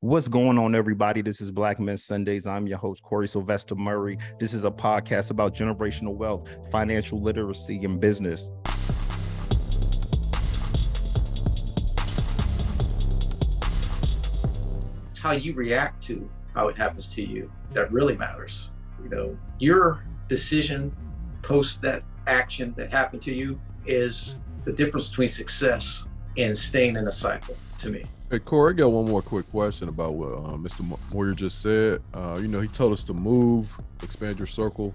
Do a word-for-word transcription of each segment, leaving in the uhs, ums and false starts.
What's going on, everybody? This is Black Men Sundays. I'm your host, Corey Sylvester Murray. This is a podcast about generational wealth, financial literacy, and business. It's how you react to how it happens to you that really matters. You know, your decision post that action that happened to you is the difference between success and staying in a cycle, to me. Hey, Corey, I got one more quick question about what uh, Mister Moyer just said. Uh, you know, he told us to move, expand your circle,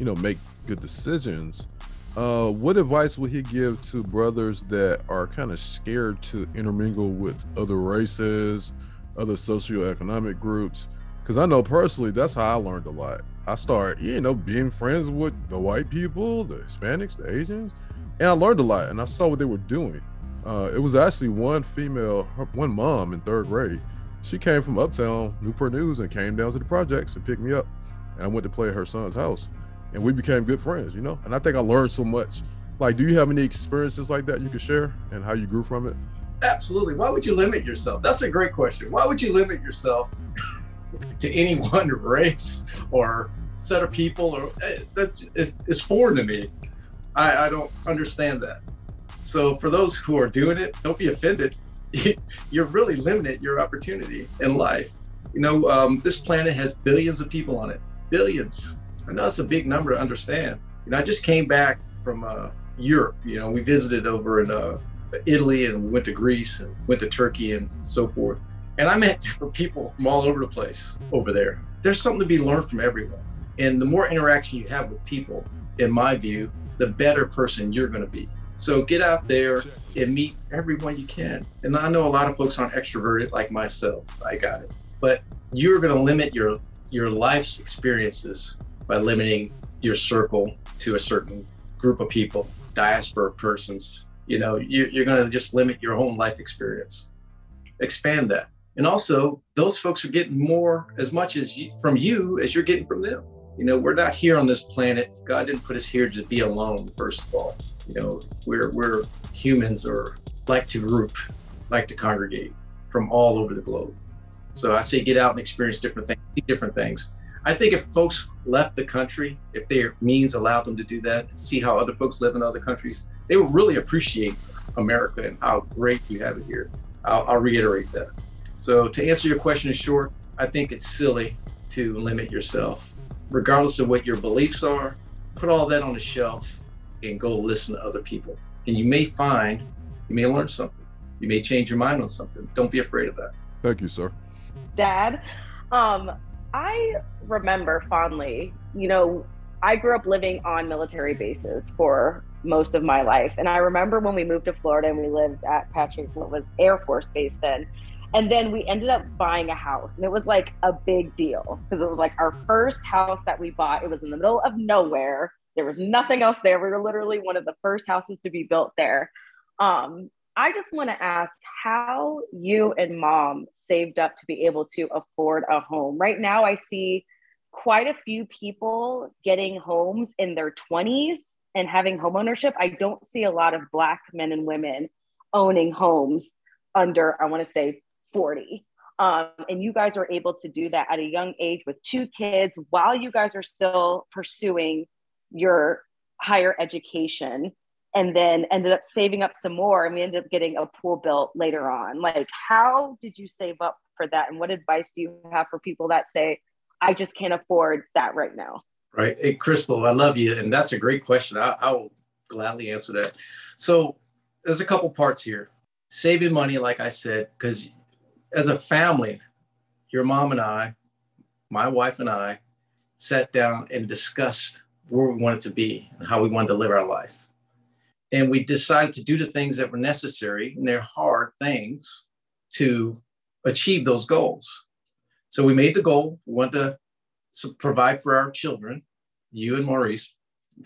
you know, make good decisions. Uh, what advice would he give to brothers that are kind of scared to intermingle with other races, other socioeconomic groups? Because I know personally, that's how I learned a lot. I started, you know, being friends with the white people, the Hispanics, the Asians, and I learned a lot, and I saw what they were doing. Uh, it was actually one female, her, one mom in third grade. She came from uptown Newport News and came down to the projects and picked me up. And I went to play at her son's house and we became good friends, you know? And I think I learned so much. Like, do you have any experiences like that you could share and how you grew from it? Absolutely. Why would you limit yourself? That's a great question. Why would you limit yourself to any one race or set of people? Or that is, it's foreign to me. I, I don't understand that. So for those who are doing it, don't be offended. You're really limited your opportunity in life. You know, um, this planet has billions of people on it, billions. I know that's a big number to understand. You know, I just came back from uh, Europe. You know, we visited over in uh, Italy and we went to Greece and went to Turkey and so forth. And I met different people from all over the place over there. There's something to be learned from everyone. And the more interaction you have with people, in my view, the better person you're gonna be. So get out there and meet everyone you can. And I know a lot of folks aren't extroverted like myself, I got it. But you're gonna limit your, your life's experiences by limiting your circle to a certain group of people, diaspora persons. You know, you, you're gonna just limit your own life experience. Expand that. And also, those folks are getting more as much as you, from you as you're getting from them. You know, we're not here on this planet. God didn't put us here to be alone, first of all. You know, we're, we're humans or like to group, like to congregate from all over the globe. So I say get out and experience different things, see different things. I think if folks left the country, if their means allowed them to do that, and see how other folks live in other countries, they will really appreciate America and how great you have it here. I'll, I'll reiterate that. So to answer your question in short, I think it's silly to limit yourself. Regardless of what your beliefs are, put all that on a shelf and go listen to other people. And you may find, you may learn something. You may change your mind on something. Don't be afraid of that. Thank you, sir. Dad, um, I remember fondly, you know, I grew up living on military bases for most of my life. And I remember when we moved to Florida and we lived at Patrick, what was Air Force Base then. And then we ended up buying a house and it was like a big deal because it was like our first house that we bought. It was in the middle of nowhere. There was nothing else there. We were literally one of the first houses to be built there. Um, I just want to ask how you and Mom saved up to be able to afford a home. Right now, I see quite a few people getting homes in their twenties and having homeownership. I don't see a lot of Black men and women owning homes under, I want to say, forty. Um, and you guys were able to do that at a young age with two kids while you guys are still pursuing your higher education, and then ended up saving up some more, and we ended up getting a pool built later on. Like, how did you save up for that? And what advice do you have for people that say, I just can't afford that right now? Right. Hey, Crystal, I love you. And that's a great question. I, I will gladly answer that. So there's a couple parts here. Saving money, like I said, because as a family, your mom and I, my wife and I, sat down and discussed where we wanted to be and how we wanted to live our life. And we decided to do the things that were necessary, and they're hard things, to achieve those goals. So we made the goal, we wanted to provide for our children, you and Maurice,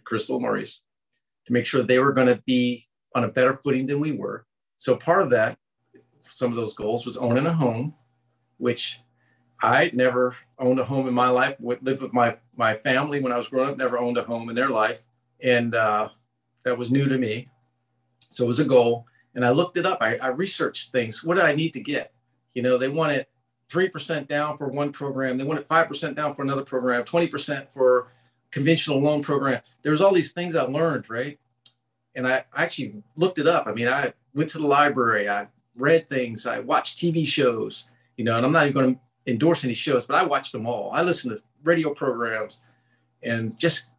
Crystal and Maurice, to make sure they were gonna be on a better footing than we were. So part of that, some of those goals was owning a home, which I never owned a home in my life, would live with my, my family when I was growing up, never owned a home in their life. And uh, that was new to me. So it was a goal. And I looked it up. I, I researched things. What do I need to get? You know, they wanted three percent down for one program. They wanted five percent down for another program, twenty percent for conventional loan program. There was all these things I learned, right? And I actually looked it up. I mean, I went to the library. I read things. I watched T V shows, you know, and I'm not even going to endorse any shows, but I watched them all. I listened to radio programs, and just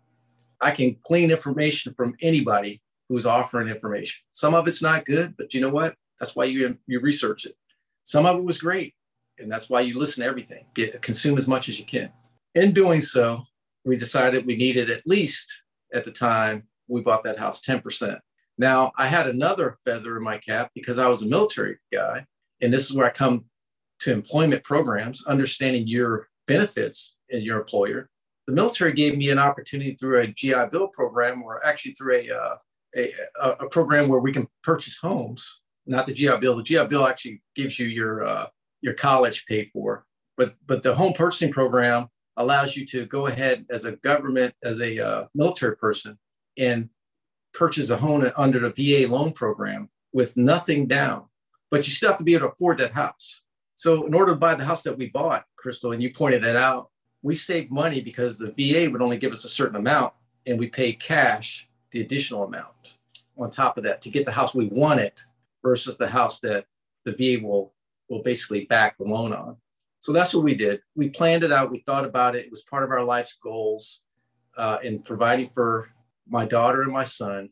I can glean information from anybody who's offering information. Some of it's not good, but you know what? That's why you, you research it. Some of it was great, and that's why you listen to everything. Get, consume as much as you can. In doing so, we decided we needed at least, at the time we bought that house, ten percent. Now, I had another feather in my cap because I was a military guy, and this is where I come to employment programs, understanding your benefits and your employer. The military gave me an opportunity through a G I Bill program, or actually through a, uh, a, a program where we can purchase homes. Not the G I Bill. The G I Bill actually gives you your uh, your college paid for, but but the home purchasing program allows you to go ahead as a government, as a uh, military person, and purchase a home under the V A loan program with nothing down. But you still have to be able to afford that house. So in order to buy the house that we bought, Crystal, and you pointed it out, we saved money because the V A would only give us a certain amount, and we paid cash the additional amount on top of that to get the house we wanted, versus the house that the V A will, will basically back the loan on. So that's what we did. We planned it out. We thought about it. It was part of our life's goals uh, in providing for my daughter and my son.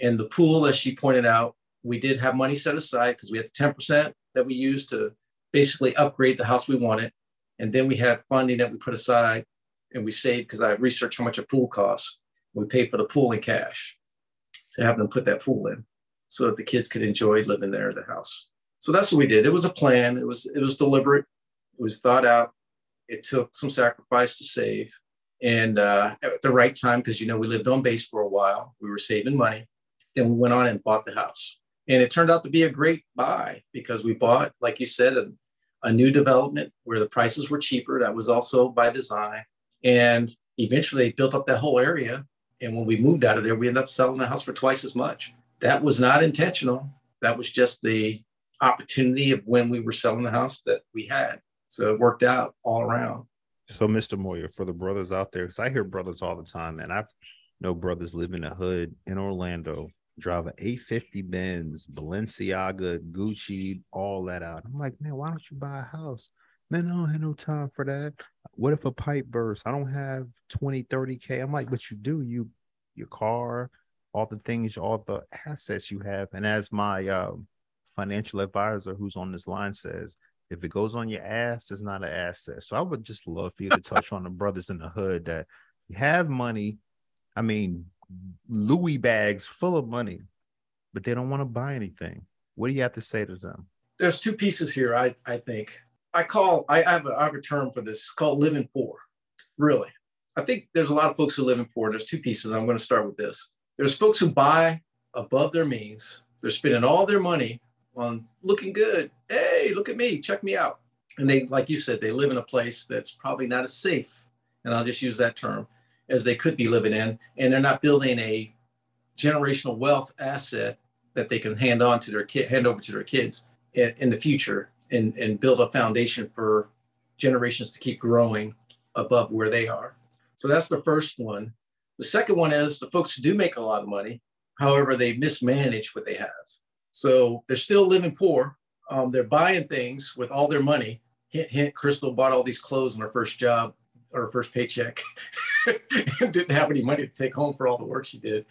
And the pool, as she pointed out, we did have money set aside because we had ten percent that we used to basically upgrade the house we wanted. And then we had funding that we put aside and we saved, because I researched how much a pool costs. We paid for the pool in cash to have them put that pool in, so that the kids could enjoy living there at the house. So that's what we did. It was a plan. It was, it was deliberate. It was thought out. It took some sacrifice to save. And uh, at the right time, because, you know, we lived on base for a while. We were saving money. Then we went on and bought the house. And it turned out to be a great buy, because we bought, like you said, a, a new development where the prices were cheaper. That was also by design. And eventually built up that whole area. And when we moved out of there, we ended up selling the house for twice as much. That was not intentional. That was just the opportunity of when we were selling the house that we had. So it worked out all around. So, Mister Moyer, for the brothers out there, because I hear brothers all the time, and I've know brothers live in the hood in Orlando, drive an eight fifty Benz, Balenciaga, Gucci, all that out. I'm like, man, why don't you buy a house? Man, I don't have no time for that. What if a pipe bursts? I don't have twenty, thirty K. I'm like, but you do. You, your car, all the things, all the assets you have. And as my uh, financial advisor who's on this line says, if it goes on your ass, it's not an asset. So I would just love for you to touch on the brothers in the hood that have money. I mean, Louis bags full of money, but they don't want to buy anything. What do you have to say to them? There's two pieces here, I, I think. I call, I, I, have a, I have a term for this. It's called living poor, really. I think there's a lot of folks who live in poor. There's two pieces. I'm going to start with this. There's folks who buy above their means. They're spending all their money on looking good. Hey, look at me. Check me out. And they, like you said, they live in a place that's probably not as safe, and I'll just use that term, as they could be living in. And they're not building a generational wealth asset that they can hand on to their kid, hand over to their kids in, in the future, and, and build a foundation for generations to keep growing above where they are. So that's the first one. The second one is the folks who do make a lot of money, however, they mismanage what they have. So they're still living poor. Um, they're buying things with all their money. Hint, hint, Crystal bought all these clothes on her first job or her first paycheck and didn't have any money to take home for all the work she did.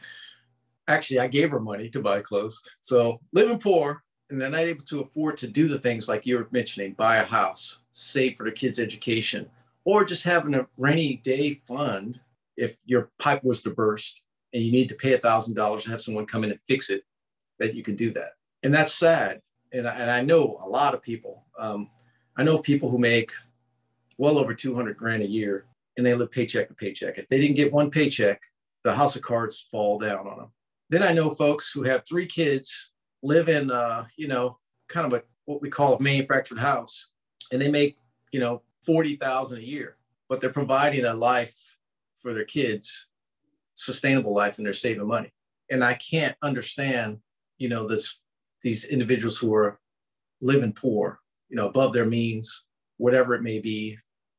Actually, I gave her money to buy clothes. So living poor, and they're not able to afford to do the things like you were mentioning, buy a house, save for the kids' education, or just having a rainy day fund. If your pipe was to burst and you need to pay a thousand dollars to have someone come in and fix it, that you can do that. And that's sad. And I, and I know a lot of people. Um, I know people who make well over two hundred grand a year, and they live paycheck to paycheck. If they didn't get one paycheck, the house of cards fall down on them. Then I know folks who have three kids, live in, uh, you know, kind of a, what we call a manufactured house, and they make, you know, forty thousand dollars a year, but they're providing a life for their kids, sustainable life, and they're saving money. And I can't understand, you know, this, these individuals who are living poor, you know, above their means, whatever it may be.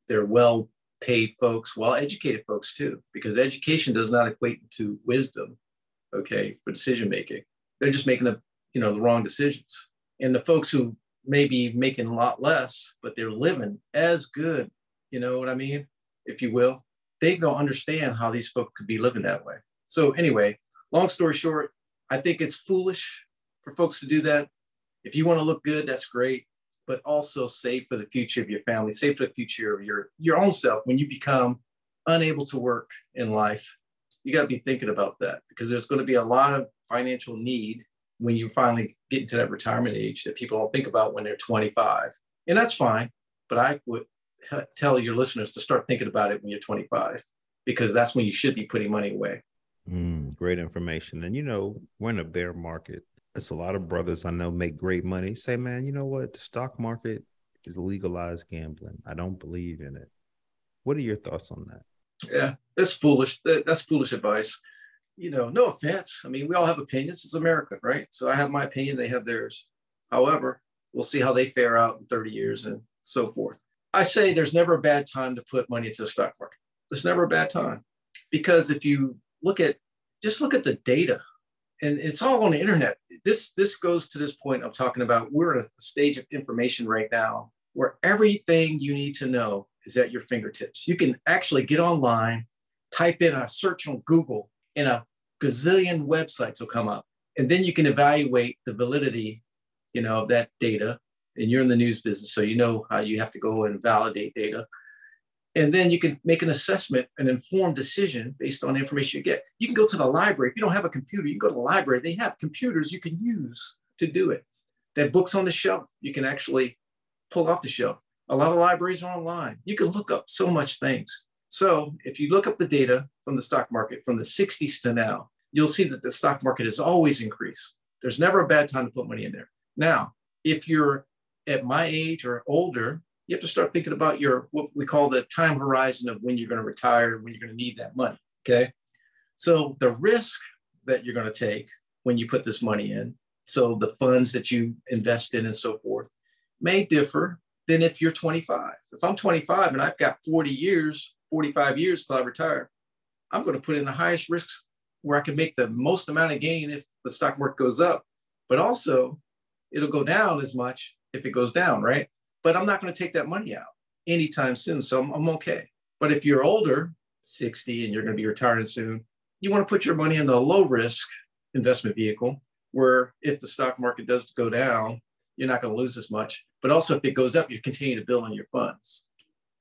They're well-paid folks, well-educated folks too, because education does not equate to wisdom, okay, for decision-making. They're just making the, you know, the wrong decisions. And the folks who may be making a lot less, but they're living as good, you know what I mean, if you will, they don't understand how these folks could be living that way. So anyway, long story short, I think it's foolish for folks to do that. If you want to look good, that's great, but also save for the future of your family, save for the future of your, your own self. When you become unable to work in life, you got to be thinking about that, because there's going to be a lot of financial need when you finally get into that retirement age that people don't think about when they're twenty-five. And that's fine, but I would tell your listeners to start thinking about it when you're twenty-five, because that's when you should be putting money away. Mm, great information. And, you know, we're in a bear market. It's a lot of brothers I know make great money. Say, man, you know what? The stock market is legalized gambling. I don't believe in it. What are your thoughts on that? Yeah, that's foolish. That's foolish advice. You know, no offense. I mean, we all have opinions. It's America, right? So I have my opinion. They have theirs. However, we'll see how they fare out in thirty years and so forth. I say there's never a bad time to put money into the stock market. There's never a bad time, because if you look at, just look at the data, and it's all on the internet. This, this goes to this point I'm talking about. We're at a stage of information right now where everything you need to know is at your fingertips. You can actually get online, type in a search on Google, and a gazillion websites will come up. And then you can evaluate the validity, you know, of that data. And you're in the news business, so you know how you have to go and validate data. And then you can make an assessment, an informed decision based on the information you get. You can go to the library. If you don't have a computer, you can go to the library. They have computers you can use to do it. They have books on the shelf you can actually pull off the shelf. A lot of libraries are online. You can look up so much things. So if you look up the data from the stock market from the sixties to now, you'll see that the stock market has always increased. There's never a bad time to put money in there. Now, if you're at my age or older, you have to start thinking about your, what we call the time horizon of when you're going to retire, when you're going to need that money, okay? So the risk that you're going to take when you put this money in, so the funds that you invest in and so forth, may differ than if you're twenty-five. If I'm twenty-five and I've got forty years, forty-five years till I retire, I'm going to put in the highest risks where I can make the most amount of gain if the stock market goes up, but also it'll go down as much if it goes down, right? But I'm not going to take that money out anytime soon. So I'm, I'm okay. But if you're older, sixty, and you're going to be retiring soon, you want to put your money in a low risk investment vehicle where if the stock market does go down, you're not going to lose as much. But also if it goes up, you continue to build on your funds.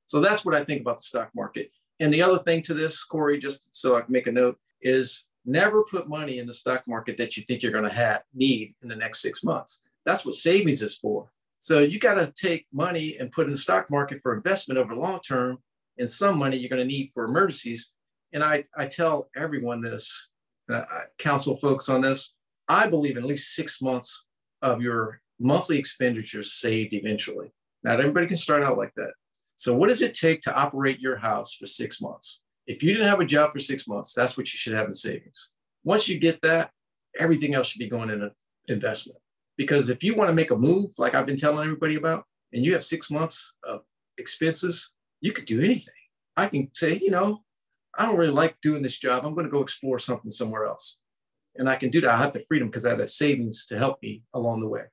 So that's what I think about the stock market. And the other thing to this, Corey, just so I can make a note, is never put money in the stock market that you think you're going to have need in the next six months. That's what savings is for. So you got to take money and put in the stock market for investment over the long term, and some money you're going to need for emergencies. And I, I tell everyone this, and I counsel folks on this. I believe in at least six months of your monthly expenditures saved eventually. Not everybody can start out like that. So what does it take to operate your house for six months? If you didn't have a job for six months, that's what you should have in savings. Once you get that, everything else should be going in an investment. Because if you want to make a move, like I've been telling everybody about, and you have six months of expenses, you could do anything. I can say, you know, I don't really like doing this job. I'm going to go explore something somewhere else. And I can do that. I have the freedom because I have that savings to help me along the way.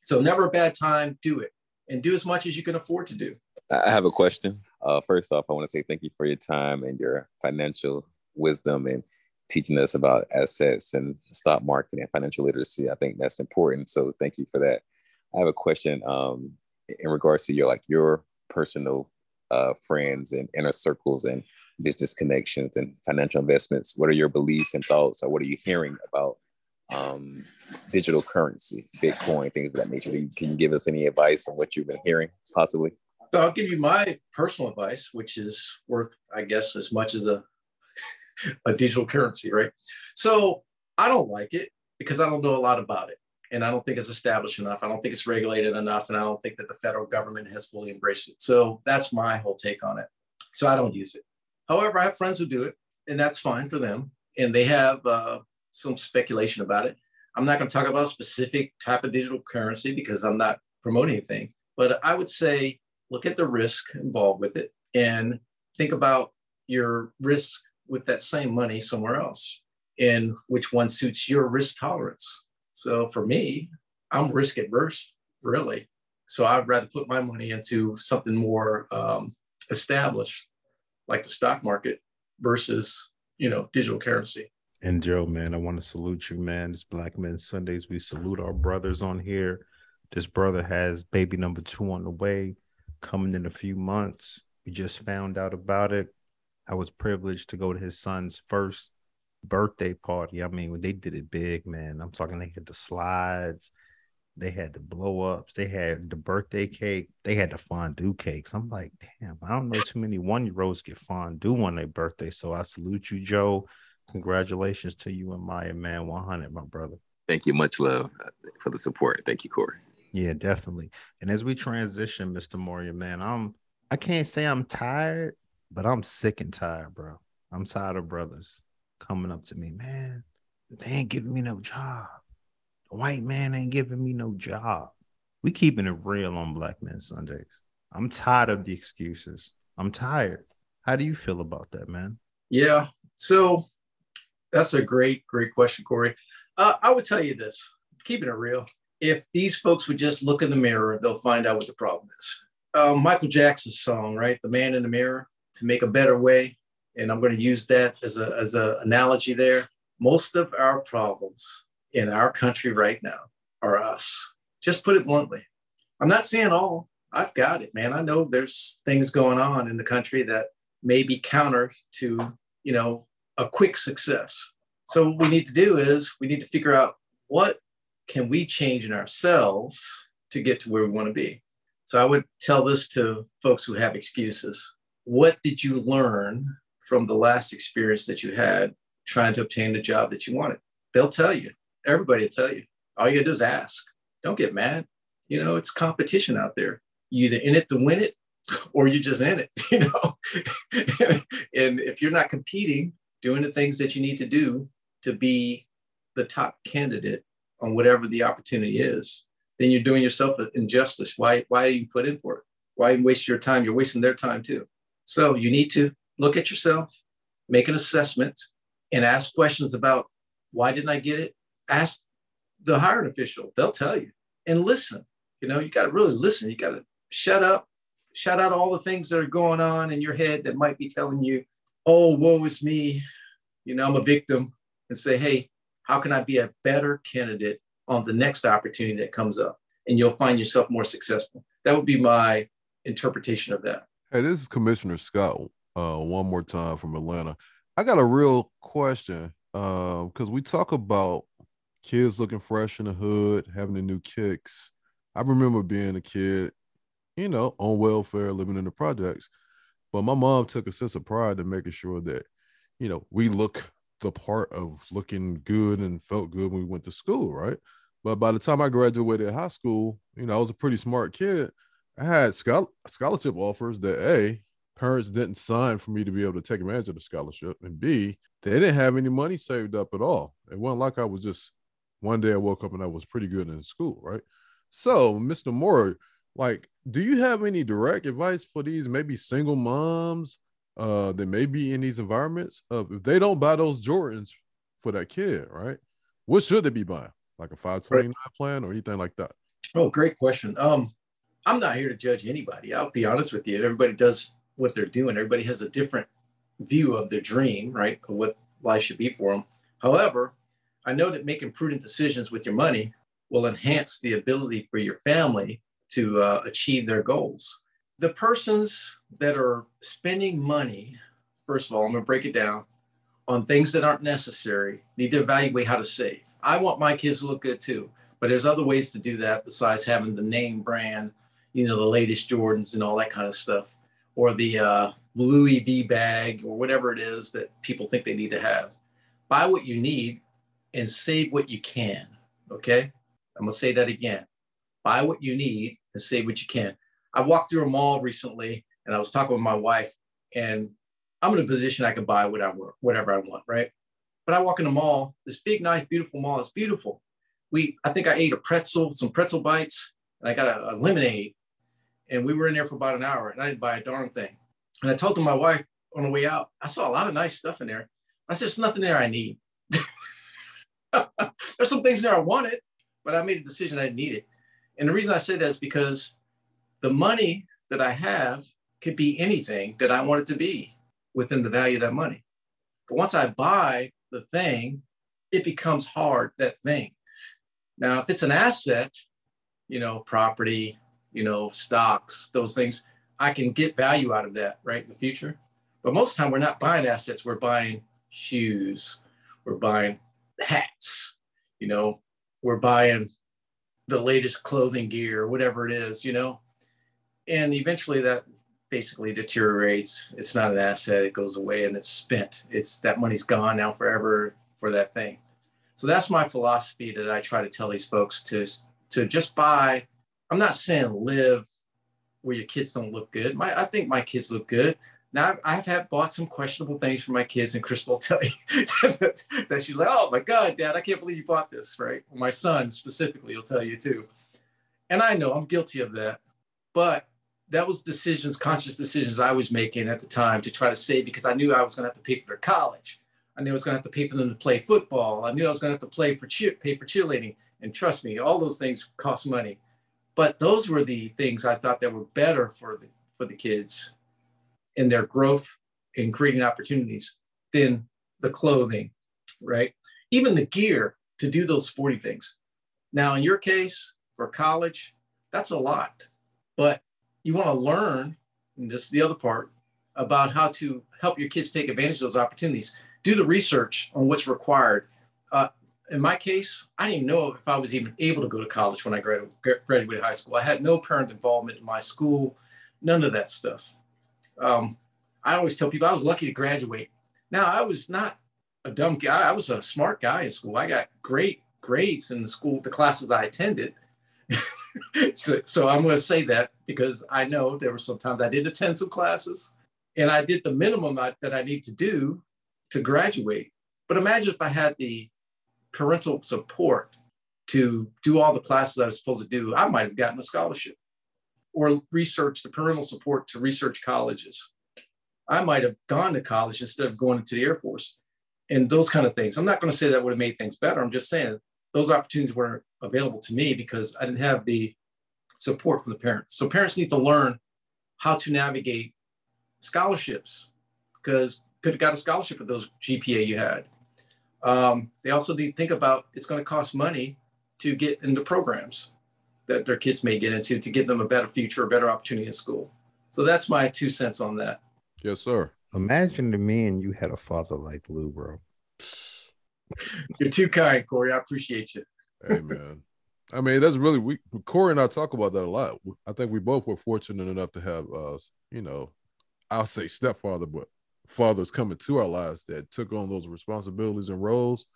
So never a bad time, do it. And do as much as you can afford to do. I have a question. Uh, first off, I want to say thank you for your time and your financial wisdom and teaching us about assets and stock market and financial literacy. I think that's important. So thank you for that. I have a question um, in regards to your like your personal uh, friends and inner circles and business connections and financial investments. What are your beliefs and thoughts, or what are you hearing about um, digital currency, Bitcoin, things of that nature? Can you give us any advice on what you've been hearing possibly? So I'll give you my personal advice, which is worth, I guess, as much as a a digital currency, right? So I don't like it because I don't know a lot about it. And I don't think it's established enough. I don't think it's regulated enough. And I don't think that the federal government has fully embraced it. So that's my whole take on it. So I don't use it. However, I have friends who do it, and that's fine for them. And they have uh, some speculation about it. I'm not going to talk about a specific type of digital currency because I'm not promoting anything. But I would say look at the risk involved with it and think about your risk with that same money somewhere else and which one suits your risk tolerance. So for me, I'm risk adverse, really. So I'd rather put my money into something more um, established, like the stock market versus, you know, digital currency. And Joe, man, I want to salute you, man. It's Black Men Sundays. We salute our brothers on here. This brother has baby number two on the way, coming in a few months. We just found out about it. I was privileged to go to his son's first birthday party. I mean, when they did it big, man. I'm talking, they had the slides, they had the blow-ups, they had the birthday cake, they had the fondue cakes. I'm like, damn, I don't know too many one-year-olds get fondue on their birthday. So I salute you, Joe. Congratulations to you and Maya, man. one hundred, my brother. Thank you. Much love for the support. Thank you, Corey. Yeah, definitely. And as we transition, Mister Moria, man, I'm, I can't say I'm tired, but I'm sick and tired, bro. I'm tired of brothers coming up to me, man, they ain't giving me no job. The white man ain't giving me no job. We keeping it real on Black Men Sundays. I'm tired of the excuses. I'm tired. How do you feel about that, man? Yeah. So that's a great, great question, Corey. Uh, I would tell you this, keeping it real. If these folks would just look in the mirror, they'll find out what the problem is. Um, Michael Jackson's song, right? The Man in the Mirror, to make a better way. And I'm going to use that as a as an analogy there. Most of our problems in our country right now are us. Just put it bluntly. I'm not saying all. I've got it, man. I know there's things going on in the country that may be counter to, you know, a quick success. So what we need to do is we need to figure out what can we change in ourselves to get to where we want to be. So I would tell this to folks who have excuses. What did you learn from the last experience that you had trying to obtain the job that you wanted? They'll tell you. Everybody will tell you. All you gotta do is ask. Don't get mad. You know, it's competition out there. You're either in it to win it or you're just in it, you know? And if you're not competing, doing the things that you need to do to be the top candidate on whatever the opportunity is, then you're doing yourself an injustice. Why, why are you put in for it? Why waste your time? You're wasting their time too. So you need to look at yourself, make an assessment, and ask questions about why didn't I get it? Ask the hiring official. They'll tell you. And listen. You know, you got to really listen. You got to shut up, shout out all the things that are going on in your head that might be telling you, oh, woe is me. You know, I'm a victim. And say, hey, how can I be a better candidate on the next opportunity that comes up? And you'll find yourself more successful. That would be my interpretation of that. Hey, this is Commissioner Scott. Uh, one more time from Atlanta. I got a real question because uh, we talk about kids looking fresh in the hood, having the new kicks. I remember being a kid, you know, on welfare, living in the projects. But my mom took a sense of pride in making sure that, you know, we look the part of looking good and felt good when we went to school, right? But by the time I graduated high school, you know, I was a pretty smart kid. I had schol- scholarship offers that, hey, parents didn't sign for me to be able to take advantage of the scholarship. And B, they didn't have any money saved up at all. It wasn't like I was just, one day I woke up and I was pretty good in school, right? So, Mister Moore, like, do you have any direct advice for these maybe single moms uh, that may be in these environments? Of if they don't buy those Jordans for that kid, right? What should they be buying? Like a five twenty-nine plan or anything like that? Oh, great question. Um, I'm not here to judge anybody. I'll be honest with you. Everybody does what they're doing. Everybody has a different view of their dream, right? Of what life should be for them. However, I know that making prudent decisions with your money will enhance the ability for your family to uh, achieve their goals. The persons that are spending money, first of all, I'm gonna break it down, on things that aren't necessary, need to evaluate how to save. I want my kids to look good too, but there's other ways to do that besides having the name brand, you know, the latest Jordans and all that kind of stuff, or the uh, Louis V bag or whatever it is that people think they need to have. Buy what you need and save what you can, okay? I'm gonna say that again. Buy what you need and save what you can. I walked through a mall recently and I was talking with my wife and I'm in a position I can buy what I want, whatever I want, right? But I walk in the mall, this big, nice, beautiful mall, it's beautiful. We, I think I ate a pretzel, some pretzel bites, and I got a, a lemonade. And we were in there for about an hour and I didn't buy a darn thing. And I talked to my wife on the way out. I saw a lot of nice stuff in there. I said, there's nothing there I need. There's some things there I wanted, but I made a decision I needed. And the reason I said that is because the money that I have could be anything that I want it to be within the value of that money. But once I buy the thing, it becomes hard, that thing. Now, if it's an asset, you know, property, you know, stocks, those things, I can get value out of that, right, in the future. But most of the time, we're not buying assets. We're buying shoes. We're buying hats, you know, we're buying the latest clothing gear, whatever it is, you know, and eventually that basically deteriorates. It's not an asset. It goes away and it's spent. It's that money's gone now forever for that thing. So that's my philosophy that I try to tell these folks to, to just buy. I'm not saying live where your kids don't look good. My, I think my kids look good. Now, I've had bought some questionable things for my kids, and Chris will tell you that, that she was like, oh, my God, Dad, I can't believe you bought this, right? My son specifically will tell you, too. And I know I'm guilty of that, but that was decisions, conscious decisions I was making at the time to try to save because I knew I was going to have to pay for their college. I knew I was going to have to pay for them to play football. I knew I was going to have to play for cheer, pay for cheerleading. And trust me, all those things cost money. But those were the things I thought that were better for the, for the kids in their growth and creating opportunities than the clothing, right? Even the gear to do those sporty things. Now, in your case, for college, that's a lot, but you wanna learn, and this is the other part, about how to help your kids take advantage of those opportunities. Do the research on what's required. Uh, in my case, I didn't know if I was even able to go to college when I gradu- graduated high school. I had no parent involvement in my school, none of that stuff. Um, I always tell people I was lucky to graduate. Now, I was not a dumb guy. I was a smart guy in school. I got great grades in the school, the classes I attended. so, so I'm going to say that because I know there were sometimes I did attend some classes and I did the minimum I, that I need to do to graduate. But imagine if I had the parental support to do all the classes I was supposed to do, I might have gotten a scholarship. Or research the parental support to research colleges. I might have gone to college instead of going into the Air Force and those kind of things. I'm not going to say that would have made things better. I'm just saying those opportunities weren't available to me because I didn't have the support from the parents. So parents need to learn how to navigate scholarships because could have got a scholarship with those G P A you had. Um, they also need to think about it's going to cost money to get into programs that their kids may get into to give them a better future, a better opportunity in school. So that's my two cents on that. Yes, sir. Imagine to me and you had a father like Lou, bro. You're too kind, Corey. I appreciate you. Hey, man. I mean, that's really, we, Corey and I talk about that a lot. I think we both were fortunate enough to have, uh, you know, I'll say stepfather, but fathers coming to our lives that took on those responsibilities and roles.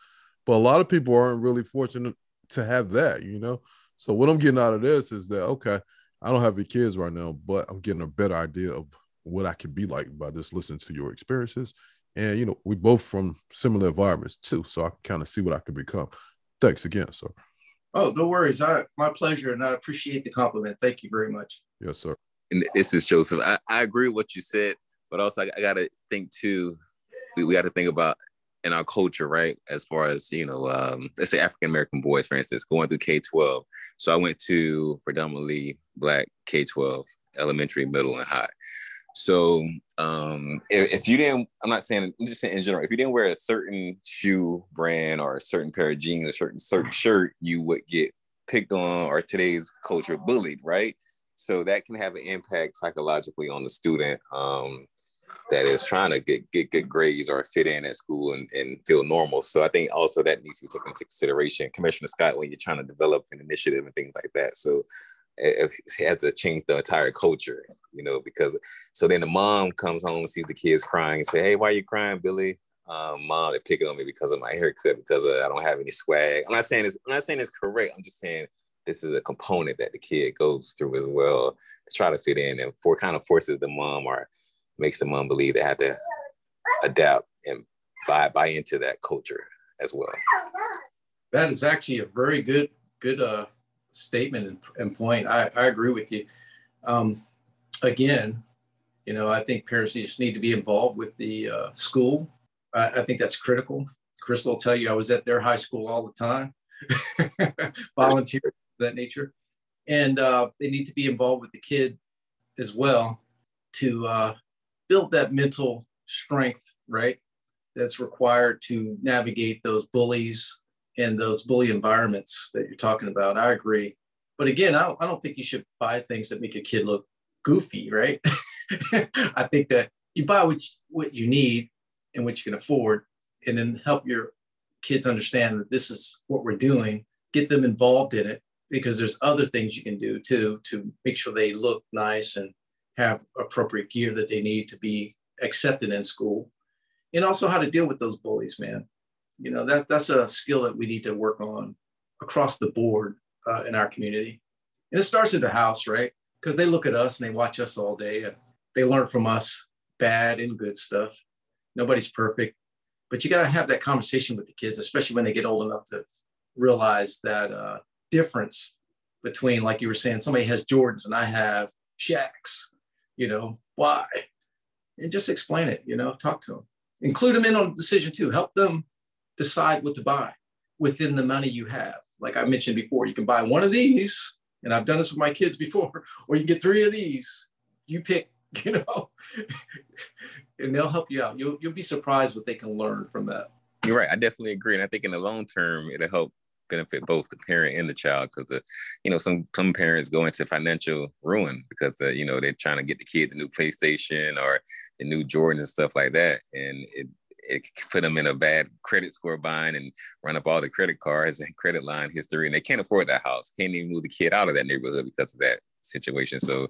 But a lot of people aren't really fortunate to have that, you know? So what I'm getting out of this is that, okay, I don't have any kids right now, but I'm getting a better idea of what I could be like by just listening to your experiences. And, you know, we both from similar environments too. So I can kind of see what I could become. Thanks again, sir. Oh, no worries. I, my pleasure. And I appreciate the compliment. Thank you very much. Yes, sir. And this is Joseph. I, I agree with what you said, but also I, I got to think too, we, we got to think about in our culture, right? As far as, you know, um, let's say African-American boys, for instance, going through K twelve. So I went to predominantly Black K twelve, elementary, middle, and high. So um, if, if you didn't, I'm not saying, I'm just saying in general, if you didn't wear a certain shoe brand or a certain pair of jeans, a certain certain shirt, you would get picked on or today's culture bullied, right? So that can have an impact psychologically on the student um, that is trying to get, get good grades or fit in at school and, and feel normal. So I think also that needs to be taken into consideration, Commissioner Scott, when you're trying to develop an initiative and things like that. So it, it has to change the entire culture, you know, because so then the mom comes home, sees the kids crying and say, hey, why are you crying, Billy? Um, mom, they're picking on me because of my haircut, because of, I don't have any swag. I'm not saying it's, I'm not saying it's correct. I'm just saying this is a component that the kid goes through as well to try to fit in and for kind of forces the mom or makes the mom believe they have to adapt and buy buy into that culture as well. That is actually a very good good uh, statement and, and point. I, I agree with you. Um, again, you know, I think parents just need to be involved with the uh, school. I, I think that's critical. Crystal will tell you I was at their high school all the time, volunteers of that nature. And uh, they need to be involved with the kid as well to uh, build that mental strength, right? That's required to navigate those bullies and those bully environments that you're talking about. I agree. But again, I don't, I don't think you should buy things that make your kid look goofy, right? I think that you buy what you, what you need and what you can afford, and then help your kids understand that this is what we're doing, get them involved in it, because there's other things you can do too to make sure they look nice and have appropriate gear that they need to be accepted in school. And also how to deal with those bullies, man. You know, that that's a skill that we need to work on across the board uh, in our community. And it starts at the house, right? Because they look at us and they watch us all day and they learn from us bad and good stuff. Nobody's perfect, but you got to have that conversation with the kids, especially when they get old enough to realize that uh, difference between, like you were saying, somebody has Jordans and I have Shaqs, you know, why? And just explain it, you know, talk to them. Include them in on the decision too. Help them decide what to buy within the money you have. Like I mentioned before, you can buy one of these, and I've done this with my kids before, or you can get three of these. You pick, you know, and they'll help you out. You'll, you'll be surprised what they can learn from that. You're right. I definitely agree. And I think in the long term, it'll help benefit both the parent and the child, because, you know, some some parents go into financial ruin because, uh, you know, they're trying to get the kid the new PlayStation or the new Jordan and stuff like that. And it, it put them in a bad credit score bind and run up all the credit cards and credit line history. And they can't afford that house, can't even move the kid out of that neighborhood because of that situation. So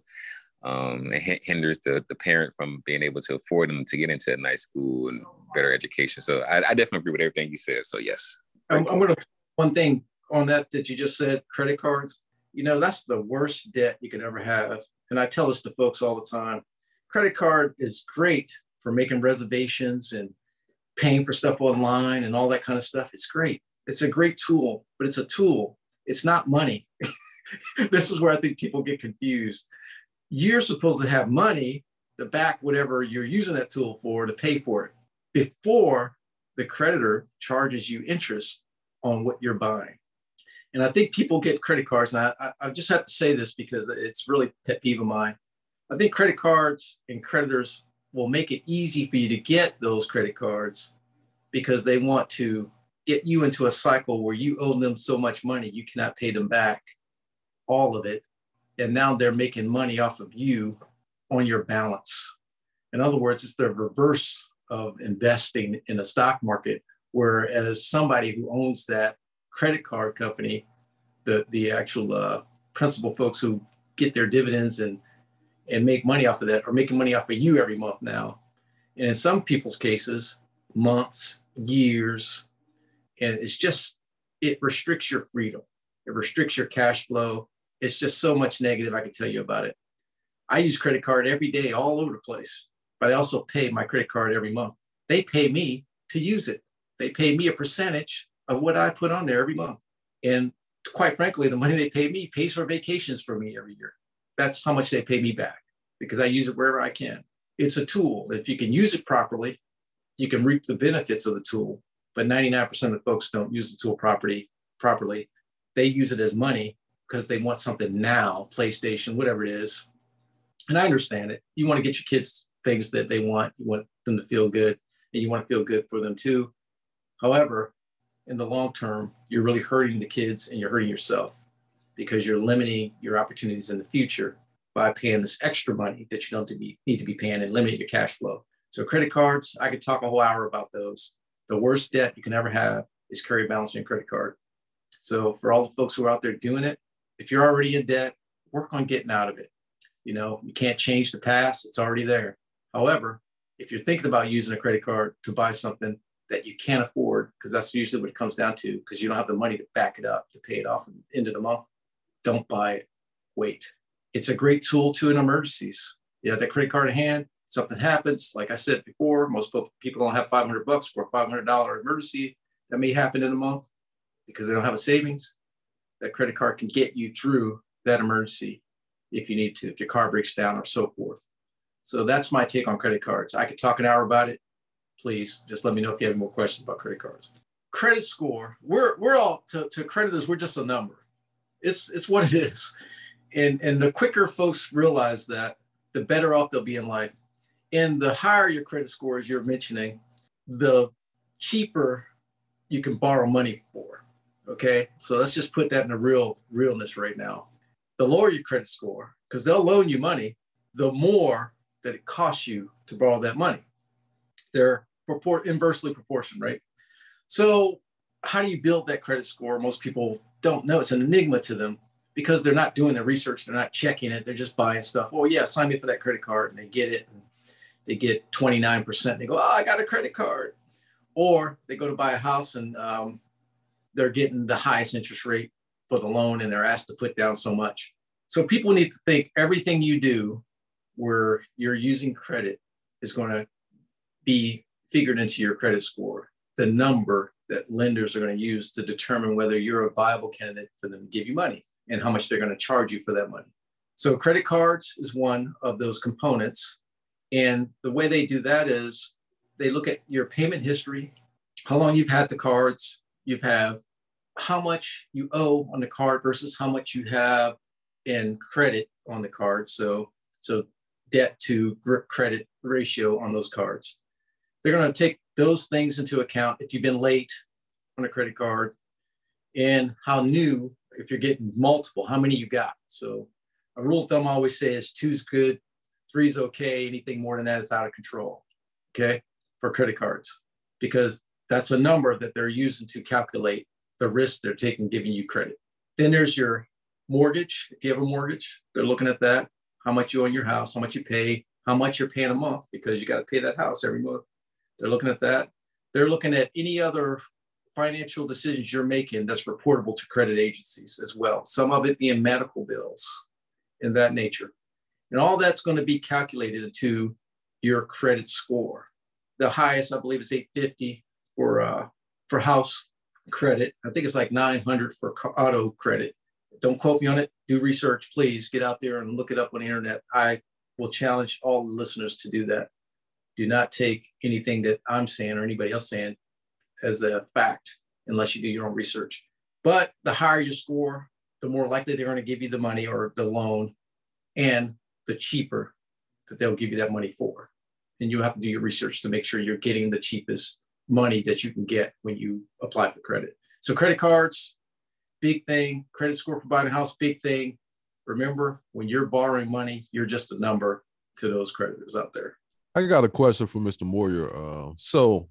um, it hinders the, the parent from being able to afford them to get into a nice school and better education. So I, I definitely agree with everything you said. So, yes. I'm, I'm going to One thing on that that you just said, credit cards, you know, that's the worst debt you can ever have. And I tell this to folks all the time. Credit card is great for making reservations and paying for stuff online and all that kind of stuff. It's great. It's a great tool, but it's a tool. It's not money. This is where I think people get confused. You're supposed to have money to back whatever you're using that tool for to pay for it before the creditor charges you interest on what you're buying. And I think people get credit cards, and I, I just have to say this because it's really pet peeve of mine. I think credit cards and creditors will make it easy for you to get those credit cards because they want to get you into a cycle where you owe them so much money, you cannot pay them back all of it. And now they're making money off of you on your balance. In other words, it's the reverse of investing in a stock market. Whereas somebody who owns that credit card company, the, the actual uh, principal folks who get their dividends and, and make money off of that are making money off of you every month now. And in some people's cases, months, years, and it's just, it restricts your freedom. It restricts your cash flow. It's just so much negative I can tell you about it. I use credit card every day all over the place, but I also pay my credit card every month. They pay me to use it. They pay me a percentage of what I put on there every month. And quite frankly, the money they pay me pays for vacations for me every year. That's how much they pay me back because I use it wherever I can. It's a tool. If you can use it properly, you can reap the benefits of the tool. But ninety-nine percent of folks don't use the tool property, properly. They use it as money because they want something now, PlayStation, whatever it is. And I understand it. You want to get your kids things that they want. You want them to feel good, and you want to feel good for them too. However, in the long term, you're really hurting the kids and you're hurting yourself because you're limiting your opportunities in the future by paying this extra money that you don't need to be paying and limiting your cash flow. So credit cards, I could talk a whole hour about those. The worst debt you can ever have is carry a balance in a credit card. So for all the folks who are out there doing it, if you're already in debt, work on getting out of it. You know, you can't change the past. It's already there. However, if you're thinking about using a credit card to buy something that you can't afford, because that's usually what it comes down to, because you don't have the money to back it up, to pay it off at the end of the month, don't buy it, wait. It's a great tool too in emergencies. You have that credit card in hand, something happens. Like I said before, most people don't have five hundred bucks for a five hundred dollar emergency that may happen in a month because they don't have a savings. That credit card can get you through that emergency if you need to, if your car breaks down or so forth. So that's my take on credit cards. I could talk an hour about it. Please just let me know if you have any more questions about credit cards. Credit score, we're, we're all, to, to creditors, we're just a number. It's, it's what it is. And, and the quicker folks realize that, the better off they'll be in life. And the higher your credit score, as you're mentioning, the cheaper you can borrow money for, okay? So let's just put that in a real realness right now. The lower your credit score, because they'll loan you money, the more that it costs you to borrow that money. They're propor- inversely proportioned, right? So how do you build that credit score? Most people don't know. It's an enigma to them because they're not doing the research. They're not checking it. They're just buying stuff. Oh, yeah, sign me for that credit card. And they get it. And they get twenty-nine percent. They go, oh, I got a credit card. Or they go to buy a house and um, they're getting the highest interest rate for the loan and they're asked to put down so much. So people need to think everything you do where you're using credit is going to be figured into your credit score, the number that lenders are going to use to determine whether you're a viable candidate for them to give you money and how much they're going to charge you for that money. So credit cards is one of those components. And the way they do that is they look at your payment history, how long you've had the cards, you've have how much you owe on the card versus how much you have in credit on the card. So, so debt to credit ratio on those cards. They're going to take those things into account if you've been late on a credit card and how new, if you're getting multiple, how many you got. So a rule of thumb I always say is two's good, three's okay, anything more than that is out of control, okay, for credit cards, because that's a number that they're using to calculate the risk they're taking giving you credit. Then there's your mortgage. If you have a mortgage, they're looking at that, how much you own your house, how much you pay, how much you're paying a month, because you got to pay that house every month. They're looking at that. They're looking at any other financial decisions you're making that's reportable to credit agencies as well, some of it being medical bills and that nature. And all that's going to be calculated into your credit score. The highest, I believe, is eight fifty for, uh, for house credit. I think it's like nine hundred for auto credit. Don't quote me on it. Do research, please. Get out there and look it up on the internet. I will challenge all the listeners to do that. Do not take anything that I'm saying or anybody else saying as a fact unless you do your own research. But the higher your score, the more likely they're going to give you the money or the loan, and the cheaper that they'll give you that money for. And you have to do your research to make sure you're getting the cheapest money that you can get when you apply for credit. So credit cards, big thing. Credit score for buying a house, big thing. Remember, when you're borrowing money, you're just a number to those creditors out there. I got a question for Mister Moyer. Uh, so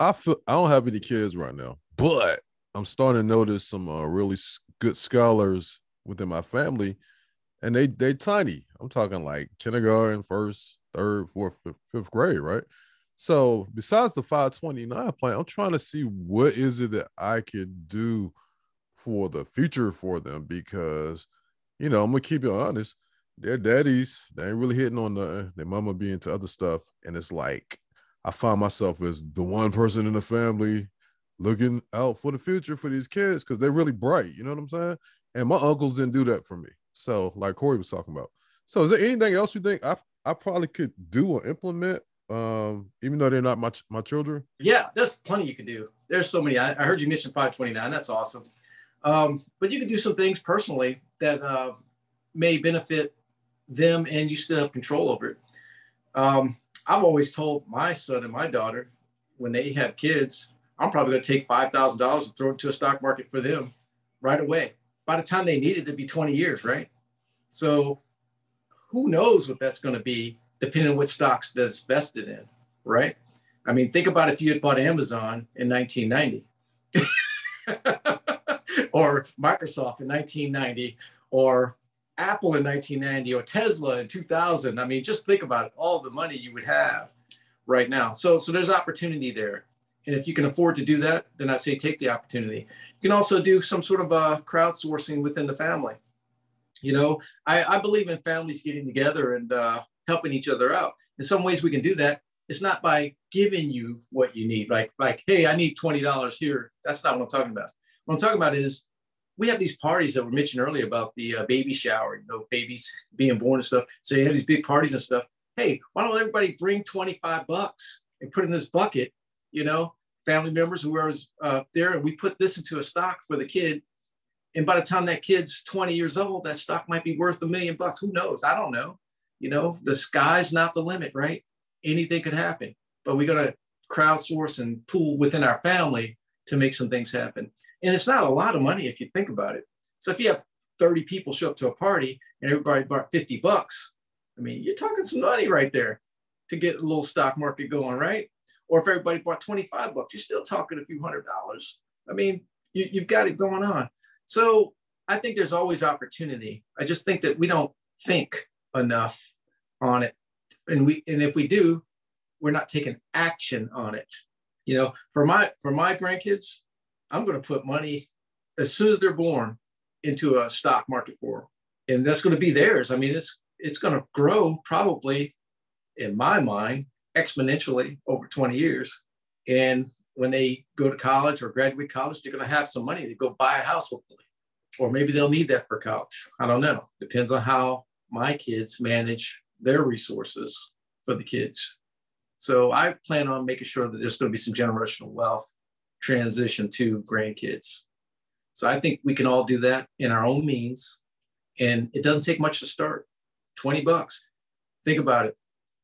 I feel I don't have any kids right now, but I'm starting to notice some uh, really good scholars within my family, and they they tiny. I'm talking like kindergarten, first, third, fourth, fifth, fifth grade, right? So besides the five twenty-nine plan, I'm trying to see what is it that I could do for the future for them, because, you know, I'm gonna keep it honest, their daddies, they ain't really hitting on nothing. Their mama be into other stuff. And it's like, I find myself as the one person in the family looking out for the future for these kids because they're really bright. You know what I'm saying? And my uncles didn't do that for me. So like Corey was talking about. So is there anything else you think I, I probably could do or implement, um, even though they're not my, my children? Yeah, there's plenty you could do. There's so many. I, I heard you mention five twenty-nine. That's awesome. Um, but you can do some things personally that uh, may benefit them and you still have control over it. Um, I've always told my son and my daughter, when they have kids, I'm probably going to take five thousand dollars and throw it to a stock market for them right away. By the time they need it, it'd be twenty years, right? So who knows what that's going to be depending on what stocks that's vested in, right? I mean, think about if you had bought Amazon in nineteen ninety. Or Microsoft in nineteen ninety, or Apple in nineteen ninety, or Tesla in two thousand. I mean, just think about it, all the money you would have right now. So, so there's opportunity there. And if you can afford to do that, then I say take the opportunity. You can also do some sort of uh, crowdsourcing within the family. You know, I, I believe in families getting together and uh, helping each other out. In some ways we can do that. It's not by giving you what you need, like, like, hey, I need twenty dollars here. That's not what I'm talking about. What I'm talking about is we have these parties that we mentioned earlier about the uh, baby shower, you know, babies being born and stuff. So you have these big parties and stuff. Hey, why don't everybody bring twenty-five bucks and put in this bucket, you know, family members, whoever's uh, there, and we put this into a stock for the kid. And by the time that kid's twenty years old, that stock might be worth a million bucks. Who knows? I don't know. You know, the sky's not the limit, right? Anything could happen, but we're going to crowdsource and pool within our family to make some things happen. And it's not a lot of money if you think about it. So if you have thirty people show up to a party and everybody bought fifty bucks, I mean, you're talking some money right there to get a little stock market going, right? Or if everybody bought twenty-five bucks, you're still talking a few hundred dollars. I mean, you, you've got it going on. So I think there's always opportunity. I just think that we don't think enough on it. And we, and if we do, we're not taking action on it. You know, for my, for my grandkids, I'm going to put money as soon as they're born into a stock market for them. And that's going to be theirs. I mean, it's, it's going to grow probably, in my mind, exponentially over twenty years. And when they go to college or graduate college, they're going to have some money to go buy a house, hopefully. Or maybe they'll need that for college. I don't know. Depends on how my kids manage their resources for the kids. So I plan on making sure that there's going to be some generational wealth transition to grandkids. So I think we can all do that in our own means. And it doesn't take much to start. twenty bucks. Think about it.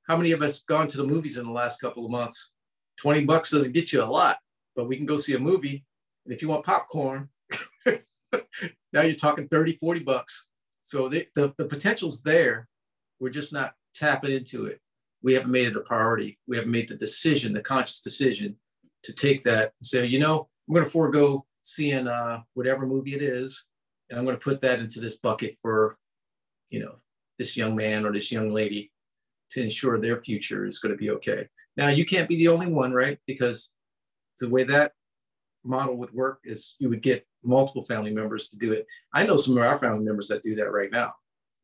How many of us gone to the movies in the last couple of months? twenty bucks doesn't get you a lot, but we can go see a movie. And if you want popcorn, now you're talking thirty, forty bucks. So the, the, the potential's there. We're just not tapping into it. We haven't made it a priority. We haven't made the decision, the conscious decision to take that and say, you know, I'm going to forego seeing uh, whatever movie it is. And I'm going to put that into this bucket for, you know, this young man or this young lady to ensure their future is going to be okay. Now, you can't be the only one, right? Because the way that model would work is you would get multiple family members to do it. I know some of our family members that do that right now.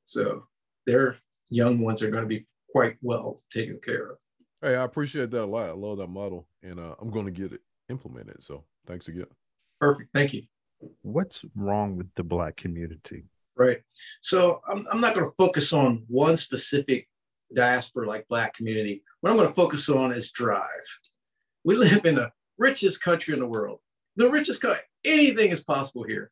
So their young ones are going to be quite well taken care of. Hey, I appreciate that a lot. I love that model, and uh, I'm going to get it implemented. So thanks again. Perfect. Thank you. What's wrong with the Black community? Right. So I'm, I'm not going to focus on one specific diaspora like Black community. What I'm going to focus on is drive. We live in the richest country in the world. The richest country. Anything is possible here.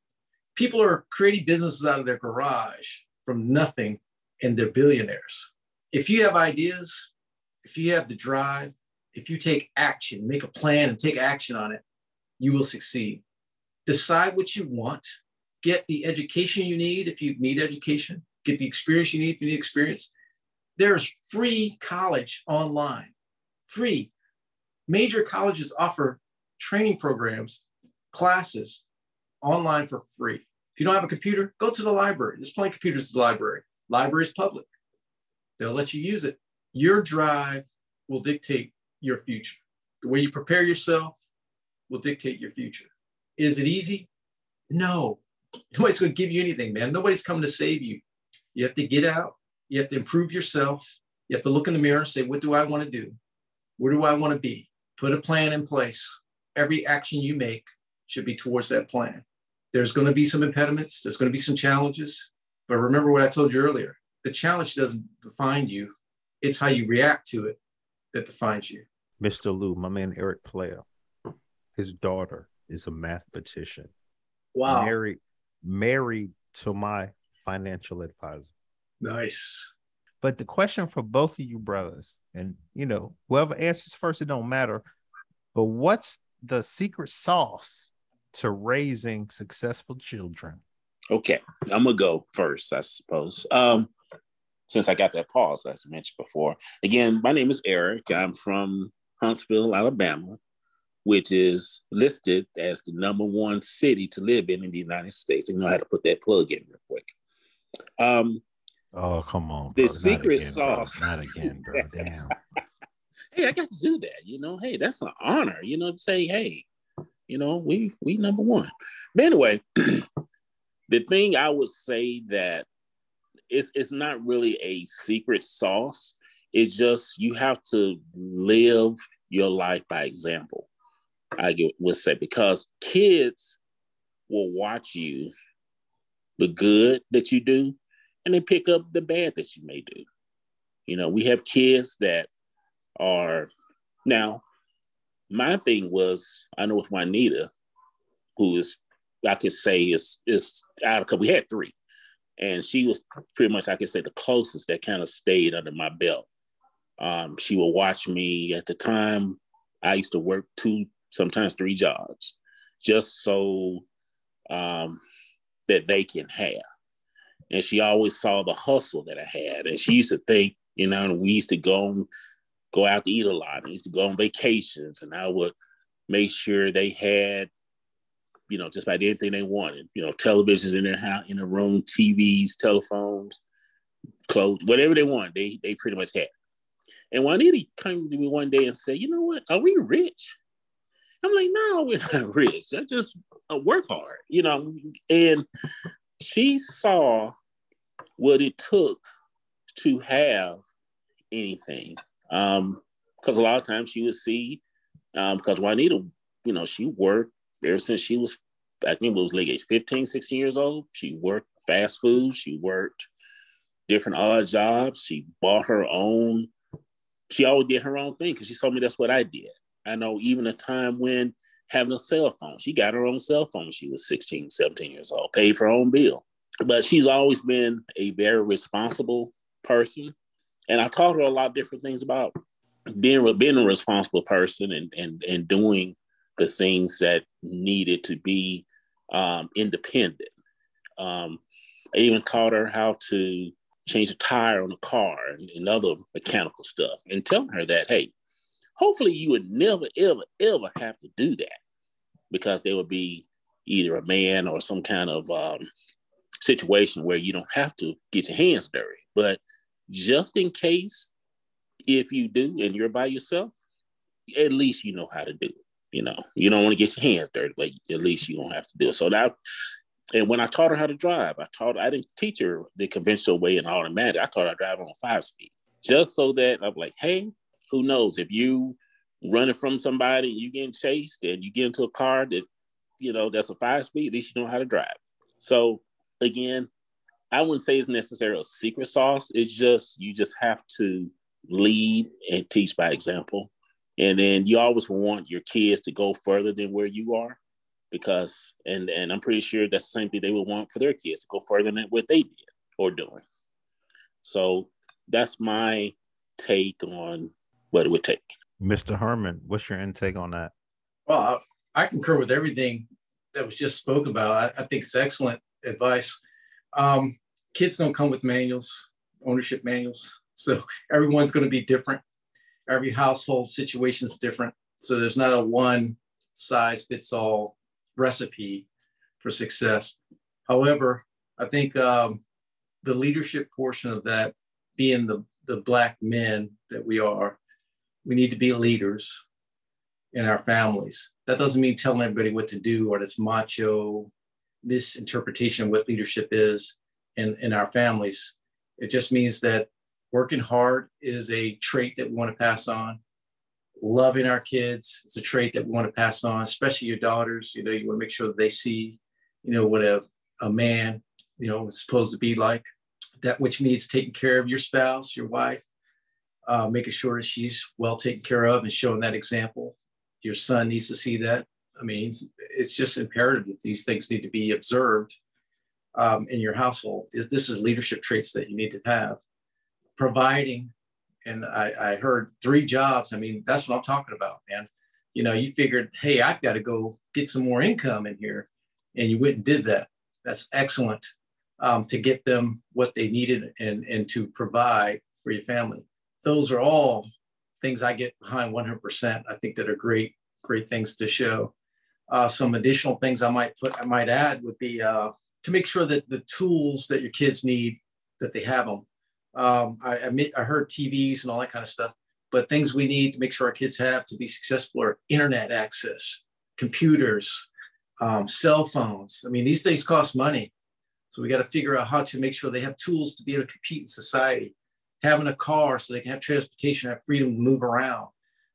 People are creating businesses out of their garage from nothing, and they're billionaires. If you have ideas, if you have the drive, if you take action, make a plan and take action on it, you will succeed. Decide what you want. Get the education you need if you need education. Get the experience you need if you need experience. There's free college online, free. Major colleges offer training programs, classes online for free. If you don't have a computer, go to the library. There's plenty of computers at the library. Library is public. They'll let you use it. Your drive will dictate your future. The way you prepare yourself will dictate your future. Is it easy? No. Nobody's going to give you anything, man. Nobody's coming to save you. You have to get out. You have to improve yourself. You have to look in the mirror and say, what do I want to do? Where do I want to be? Put a plan in place. Every action you make should be towards that plan. There's going to be some impediments. There's going to be some challenges. But remember what I told you earlier. The challenge doesn't define you. It's how you react to it that defines you. Mister Lou, my man Eric Player, his daughter is a mathematician. Wow. Married, married to my financial advisor. Nice. But the question for both of you brothers, and, you know, whoever answers first, it don't matter. But what's the secret sauce to raising successful children? Okay, I'm going to go first, I suppose. Um, since I got that pause, as I mentioned before. Again, my name is Eric. I'm from Huntsville, Alabama, which is listed as the number one city to live in in the United States. And you know how to put that plug in real quick. Um, Oh, come on. Bro. The Not secret again, sauce. Bro. Not again, bro. Damn. Hey, I got to do that. You know, hey, that's an honor, you know, to say, hey, you know, we we number one. But anyway, the thing I would say that it's, it's not really a secret sauce. It's just you have to live your life by example, I would say, because kids will watch you the good that you do, and they pick up the bad that you may do. You know, we have kids that are, now, my thing was, I know with Juanita, who is, I could say is, is out of, we had three, and she was pretty much, I could say, the closest that kind of stayed under my belt. Um, she would watch me. At the time, I used to work two, sometimes three jobs, just so um, that they can have. And she always saw the hustle that I had. And she used to think, you know, and we used to go go out to eat a lot. I used to go on vacations, and I would make sure they had, you know, just about anything they wanted. You know, televisions in their house, in their room, T Vs, telephones, clothes, whatever they wanted, they they pretty much had. And Juanita came to me one day and said, you know what, are we rich? I'm like, no, we're not rich. I just I work hard, you know. And she saw what it took to have anything. Um, because a lot of times she would see, um, because Juanita, you know, she worked ever since she was, I think it was like age fifteen, sixteen years old. She worked fast food. She worked different odd jobs. She bought her own. She always did her own thing because she told me that's what I did. I know even a time when having a cell phone, she got her own cell phone. She was sixteen, seventeen years old, paid for her own bill. But she's always been a very responsible person. And I taught her a lot of different things about being, being a responsible person and, and, and doing the things that needed to be um, independent. Um, I even taught her how to change a tire on a car and, and other mechanical stuff, and telling her that, hey, hopefully you would never, ever, ever have to do that, because there would be either a man or some kind of um, situation where you don't have to get your hands dirty. But just in case, if you do and you're by yourself, at least you know how to do it. You know, you don't want to get your hands dirty, but at least you don't have to do it. So that, and when I taught her how to drive, I taught, I didn't teach her the conventional way and automatic. I taught her to drive on a five speed, just so that I'm like, hey, who knows, if you running from somebody, you getting chased and you get into a car that, you know, that's a five speed, at least you know how to drive. So again, I wouldn't say it's necessarily a secret sauce. It's just, you just have to lead and teach by example. And then you always want your kids to go further than where you are, because, and, and I'm pretty sure that's the same thing they would want for their kids, to go further than what they did or doing. So that's my take on what it would take. Mister Herman, what's your intake on that? Well, I, I concur with everything that was just spoken about. I, I think it's excellent advice. Um, kids don't come with manuals, ownership manuals. So everyone's going to be different. Every household situation is different. So there's not a one size fits all recipe for success. However, I think um, the leadership portion of that, being the, the Black men that we are, we need to be leaders in our families. That doesn't mean telling everybody what to do, or this macho misinterpretation of what leadership is in, in our families. It just means that working hard is a trait that we want to pass on. Loving our kids is a trait that we want to pass on, especially your daughters. You know, you want to make sure that they see, you know, what a, a man, you know, is supposed to be like. That which means taking care of your spouse, your wife, Uh, making sure that she's well taken care of and showing that example. Your son needs to see that. I mean, it's just imperative that these things need to be observed um, in your household. This, this is leadership traits that you need to have. Providing, and I, I heard three jobs. I mean, that's what I'm talking about, man. You know, you figured, hey, I've got to go get some more income in here. And you went and did that. That's excellent um, to get them what they needed and, and to provide for your family. Those are all things I get behind one hundred percent. I think that are great, great things to show. Uh, some additional things I might put, I might add would be uh, to make sure that the tools that your kids need, that they have them. Um, I, I, I heard T Vs and all that kind of stuff, but things we need to make sure our kids have to be successful are internet access, computers, um, cell phones. I mean, these things cost money. So we got to figure out how to make sure they have tools to be able to compete in society. Having a car so they can have transportation, have freedom to move around.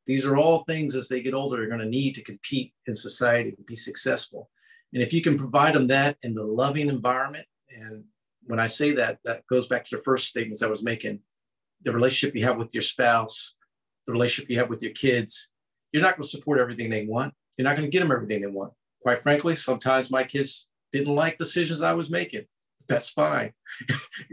These are all things as they get older, they're going to need to compete in society and be successful. And if you can provide them that in the loving environment And when I say that, that goes back to the first statements I was making. The relationship you have with your spouse, the relationship you have with your kids, you're not going to support everything they want. You're not going to get them everything they want. Quite frankly, sometimes my kids didn't like decisions I was making. That's fine.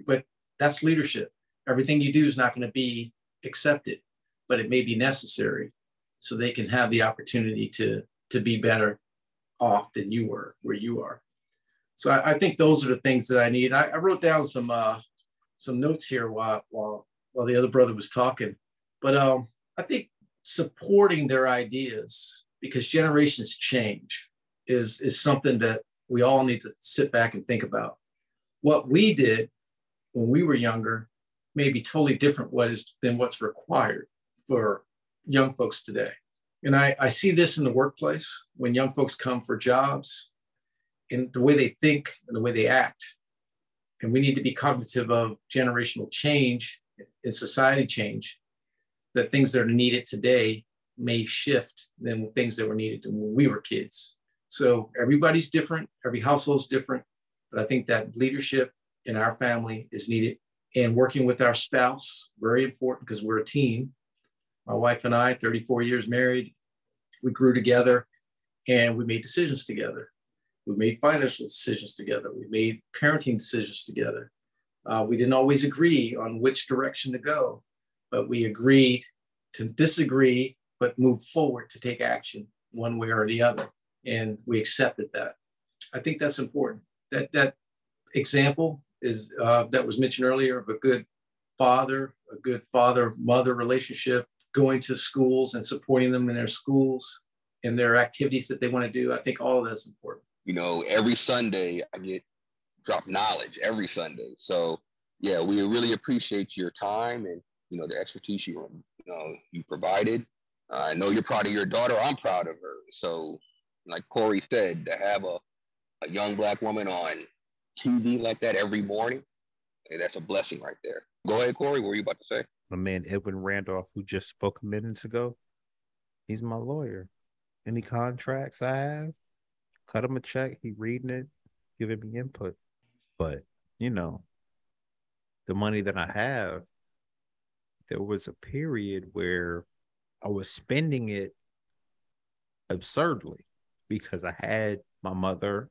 But that's leadership. Everything you do is not going to be accepted, but it may be necessary so they can have the opportunity to, to be better off than you were, where you are. So I, I think those are the things that I need. I, I wrote down some uh, some notes here while, while, while the other brother was talking. But um, I think supporting their ideas, because generations change, is, is something that we all need to sit back and think about. What we did when we were younger may be totally different what is, than what's required for young folks today. And I, I see this in the workplace when young folks come for jobs, and the way they think and the way they act. And we need to be cognitive of generational change and society change, that things that are needed today may shift than things that were needed when we were kids. So everybody's different, every household's different, but I think that leadership in our family is needed. And working with our spouse, very important, because we're a team. My wife and I, thirty-four years married, we grew together and we made decisions together. We made financial decisions together. We made parenting decisions together. Uh, we didn't always agree on which direction to go, but we agreed to disagree, but move forward to take action one way or the other. And we accepted that. I think that's important. That, that example is uh, that was mentioned earlier of a good father, a good father-mother relationship, going to schools and supporting them in their schools and their activities that they want to do. I think all of that's important. You know, every Sunday I get drop knowledge every Sunday. So yeah, we really appreciate your time and, you know, the expertise you, you know, you provided. Uh, I know you're proud of your daughter. I'm proud of her. So like Corey said, to have a, a young Black woman on T V like that every morning, hey, that's a blessing right there. Go ahead, Corey. What were you about to say? My man, Edwin Randolph, who just spoke minutes ago, he's my lawyer. Any contracts I have, cut him a check, he reading it, giving me input. But, you know, the money that I have, there was a period where I was spending it absurdly because I had my mother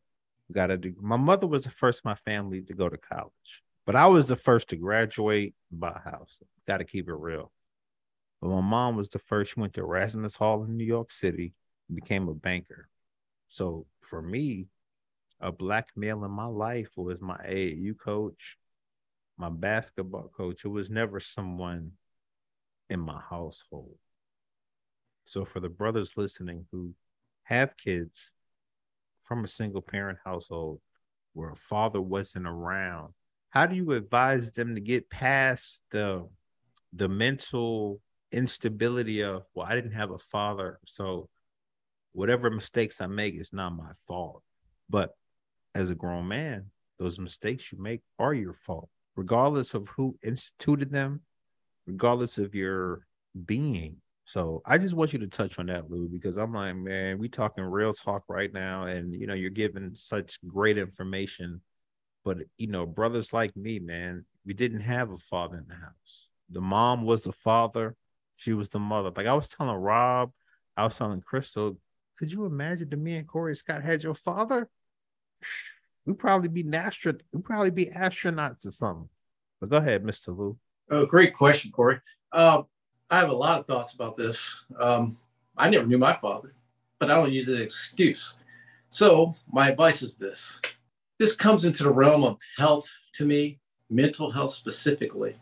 got a degree. My mother was the first in my family to go to college, but I was the first to graduate and buy a house. Got to keep it real. But my mom was the first. She went to Erasmus Hall in New York City and became a banker. So for me, a Black male in my life was my A A U coach, my basketball coach. It was never someone in my household. So for the brothers listening who have kids from a single parent household where a father wasn't around, how do you advise them to get past the, the mental instability of, well, I didn't have a father, so whatever mistakes I make, it's not my fault. But as a grown man, those mistakes you make are your fault, regardless of who instituted them, regardless of your being. So I just want you to touch on that, Lou, because I'm like, man, we talking real talk right now. And, you know, you're giving such great information. But, you know, brothers like me, man, we didn't have a father in the house. The mom was the father. She was the mother. Like I was telling Rob, I was telling Crystal, could you imagine that me and Corey Scott had your father? We'd probably be astro- we'd probably be astronauts or something. But go ahead, Mister Lou. Oh, great question, Corey. Uh, I have a lot of thoughts about this. Um, I never knew my father, but I don't use it as an excuse. So my advice is this. This comes into the realm of health to me, mental health specifically.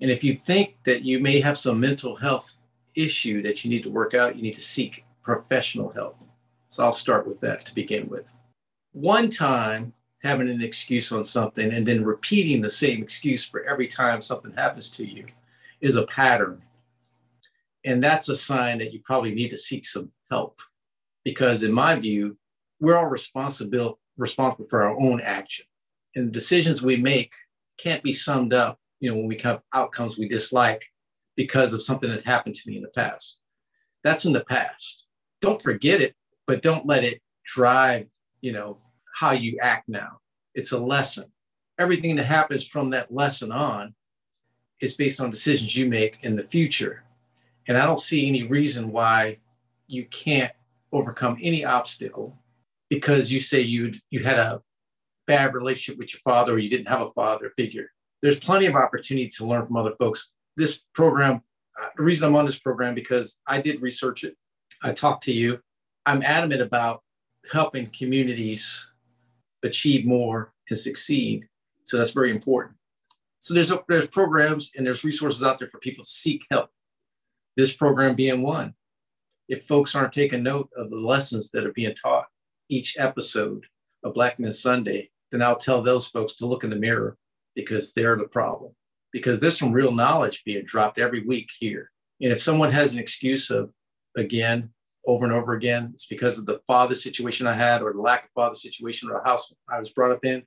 And if you think that you may have some mental health issue that you need to work out, you need to seek professional help. So I'll start with that to begin with. One time having an excuse on something and then repeating the same excuse for every time something happens to you is a pattern. And that's a sign that you probably need to seek some help, because in my view, we're all responsible, responsible for our own action, and the decisions we make can't be summed up, you know, when we have outcomes we dislike because of something that happened to me in the past. That's in the past. Don't forget it, but don't let it drive, you know, how you act now. It's a lesson. everything that happens from that lesson on is based on decisions you make in the future. And I don't see any reason why you can't overcome any obstacle because you say you'd, you had a bad relationship with your father or you didn't have a father figure. There's plenty of opportunity to learn from other folks. This program, uh, the reason I'm on this program, because I did research it. I talked to you. I'm adamant about helping communities achieve more and succeed. So that's very important. So there's, there's programs and there's resources out there for people to seek help. This program being one. If folks aren't taking note of the lessons that are being taught each episode of Black Men Sunday, then I'll tell those folks to look in the mirror because they're the problem. Because there's some real knowledge being dropped every week here. And if someone has an excuse of, again, over and over again, it's because of the father situation I had or the lack of father situation or the house I was brought up in,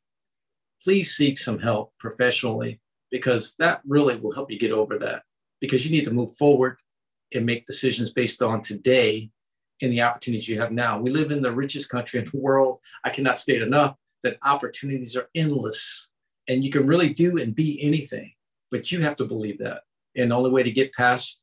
please seek some help professionally because that really will help you get over that. Because you need to move forward and make decisions based on today and the opportunities you have now. We live in the richest country in the world. I cannot state enough that opportunities are endless and you can really do and be anything, but you have to believe that. And the only way to get past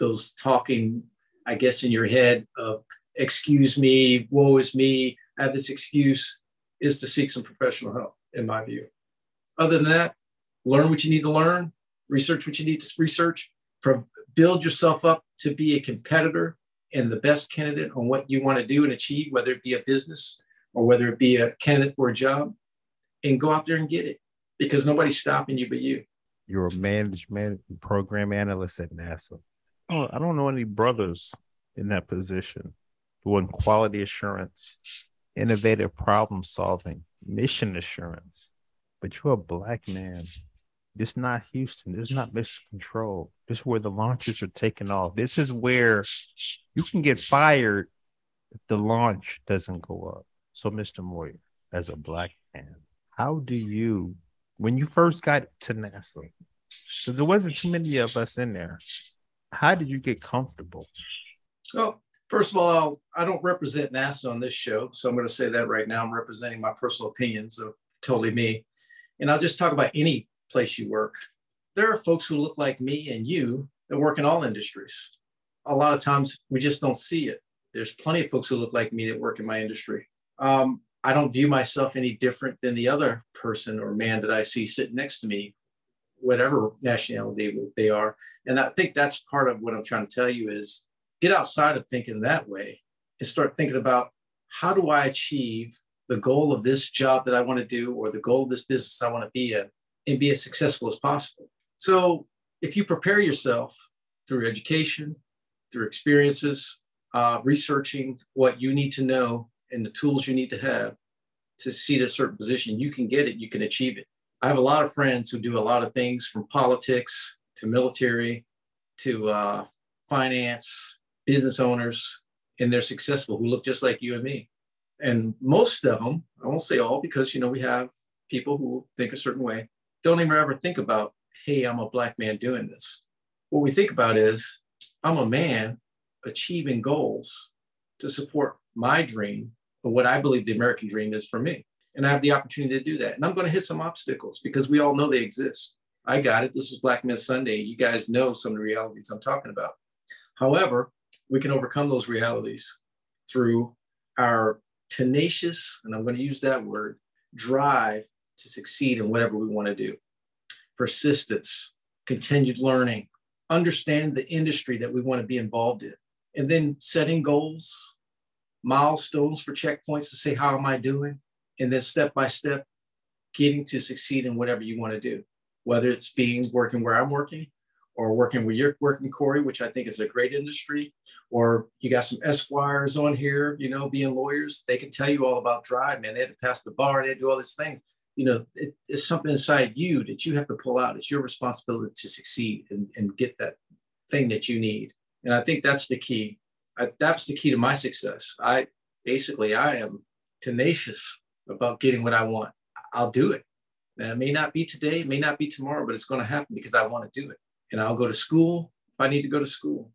those talking, I guess, in your head of excuse me, woe is me, I have this excuse, is to seek some professional help, in my view. Other than that, learn what you need to learn, research what you need to research, build yourself up to be a competitor and the best candidate on what you want to do and achieve, whether it be a business or whether it be a candidate for a job, and go out there and get it because nobody's stopping you but you. You're a management program analyst at NASA. Oh, I don't know any brothers in that position doing quality assurance, innovative problem solving, mission assurance, but you're a Black man. This is not Houston. This is not Mission Control. This is where the launches are taking off. This is where you can get fired if the launch doesn't go up. So, Mister Moyer, as a Black man, how do you, when you first got to NASA, so there wasn't too many of us in there, how did you get comfortable? Well, first of all, I don't represent NASA on this show. So I'm going to say that right now. I'm representing my personal opinions of totally me. And I'll just talk about any place you work. There are folks who look like me and you that work in all industries. A lot of times we just don't see it. There's plenty of folks who look like me that work in my industry. Um, I don't view myself any different than the other person or man that I see sitting next to me, whatever nationality they are. And I think that's part of what I'm trying to tell you is get outside of thinking that way and start thinking about how do I achieve the goal of this job that I want to do or the goal of this business I want to be in and be as successful as possible. So if you prepare yourself through education, through experiences, uh, researching what you need to know and the tools you need to have to see a certain position, you can get it, you can achieve it. I have a lot of friends who do a lot of things from politics to military to uh, finance, business owners, and they're successful who look just like you and me. And most of them, I won't say all because, you know, we have people who think a certain way, don't even ever think about, hey, I'm a Black man doing this. What we think about is, I'm a man achieving goals to support my dream of what I believe the American dream is for me. And I have the opportunity to do that. And I'm going to hit some obstacles because we all know they exist. I got it. This is Black Men Sunday. You guys know some of the realities I'm talking about. However, we can overcome those realities through our tenacious, and I'm going to use that word, drive to succeed in whatever we want to do. Persistence, continued learning, understand the industry that we want to be involved in, and then setting goals, milestones for checkpoints to say, how am I doing? And then step by step, getting to succeed in whatever you want to do, whether it's being working where I'm working or working where you're working, Corey, which I think is a great industry, or you got some Esquires on here, you know, being lawyers, they can tell you all about drive, man. They had to pass the bar, they had to do all these things. You know, it, it's something inside you that you have to pull out. It's your responsibility to succeed and, and get that thing that you need. And I think that's the key. I, that's the key to my success. I basically, I am tenacious about getting what I want. I'll do it. Now, it may not be today, it may not be tomorrow, but it's going to happen because I want to do it. And I'll go to school if I need to go to school.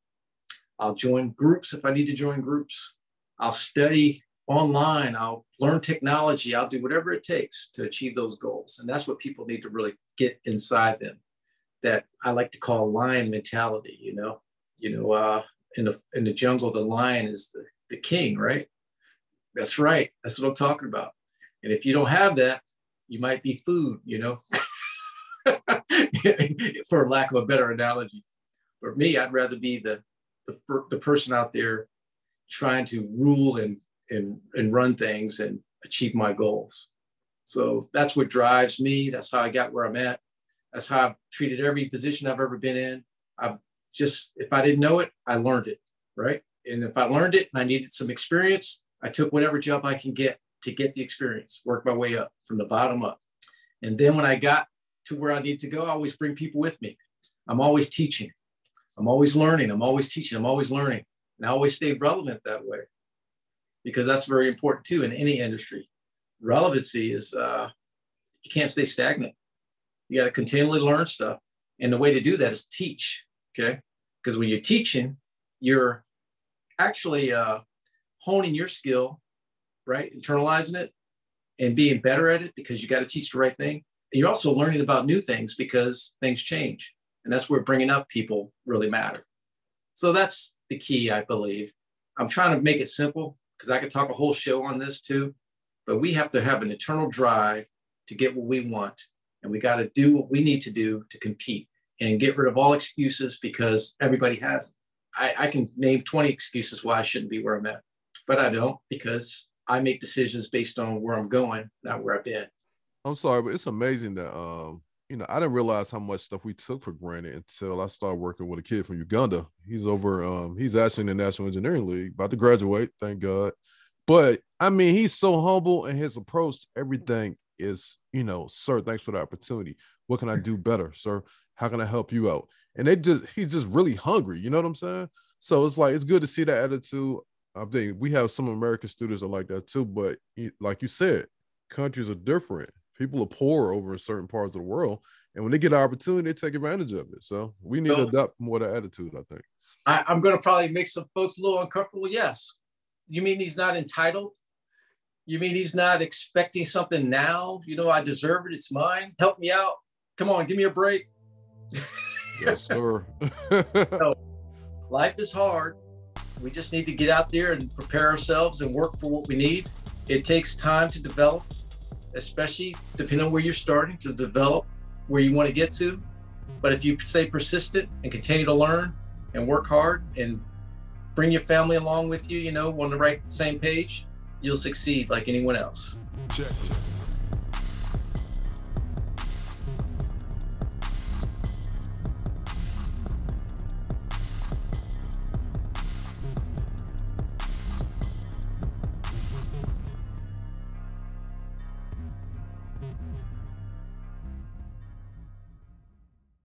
I'll join groups if I need to join groups. I'll study online, I'll learn technology, I'll do whatever it takes to achieve those goals. And that's what people need to really get inside them, that I like to call lion mentality. You know, you know, uh, in the in the jungle, the lion is the, the king, right? That's right. That's what I'm talking about. And if you don't have that, you might be food, you know, for lack of a better analogy. For me, I'd rather be the the, the person out there trying to rule and and and run things and achieve my goals. So that's what drives me. That's how I got where I'm at. That's how I've treated every position I've ever been in. I've just, if I didn't know it, I learned it, right? And if I learned it and I needed some experience, I took whatever job I can get to get the experience, work my way up from the bottom up. And then when I got to where I need to go, I always bring people with me. I'm always teaching. I'm always learning. I'm always teaching. I'm always learning. And I always stay relevant that way, because that's very important too in any industry. Relevancy is, uh, you can't stay stagnant. You got to continually learn stuff. And the way to do that is teach, okay? Because when you're teaching, you're actually uh, honing your skill, right? Internalizing it and being better at it, because you got to teach the right thing. And you're also learning about new things, because things change. And that's where bringing up people really matter. So that's the key, I believe. I'm trying to make it simple, because I could talk a whole show on this too, but we have to have an internal drive to get what we want. And we got to do what we need to do to compete and get rid of all excuses, because everybody has it. I, I can name twenty excuses why I shouldn't be where I'm at, but I don't, because I make decisions based on where I'm going, not where I've been. I'm sorry, but it's amazing that, um, you know, I didn't realize how much stuff we took for granted until I started working with a kid from Uganda. He's over, um, he's actually in the National Engineering League, about to graduate, thank God. But I mean, he's so humble in his approach to everything. Is, you know, sir, thanks for the opportunity. What can I do better, sir? How can I help you out? And they just, he's just really hungry. You know what I'm saying? So it's like, it's good to see that attitude. I think we have some American students that are like that too, but like you said, countries are different. People are poor over in certain parts of the world. And when they get an opportunity, they take advantage of it. So we need so, to adopt more of that attitude, I think. I, I'm going to probably make some folks a little uncomfortable. Yes. You mean he's not entitled? You mean he's not expecting something now? You know, I deserve it. It's mine. Help me out. Come on, give me a break. Yes, sir. So, life is hard. We just need to get out there and prepare ourselves and work for what we need. It takes time to develop, especially depending on where you're starting, to develop where you want to get to. But if you stay persistent and continue to learn and work hard and bring your family along with you, you know, on the right same page, you'll succeed like anyone else. Check.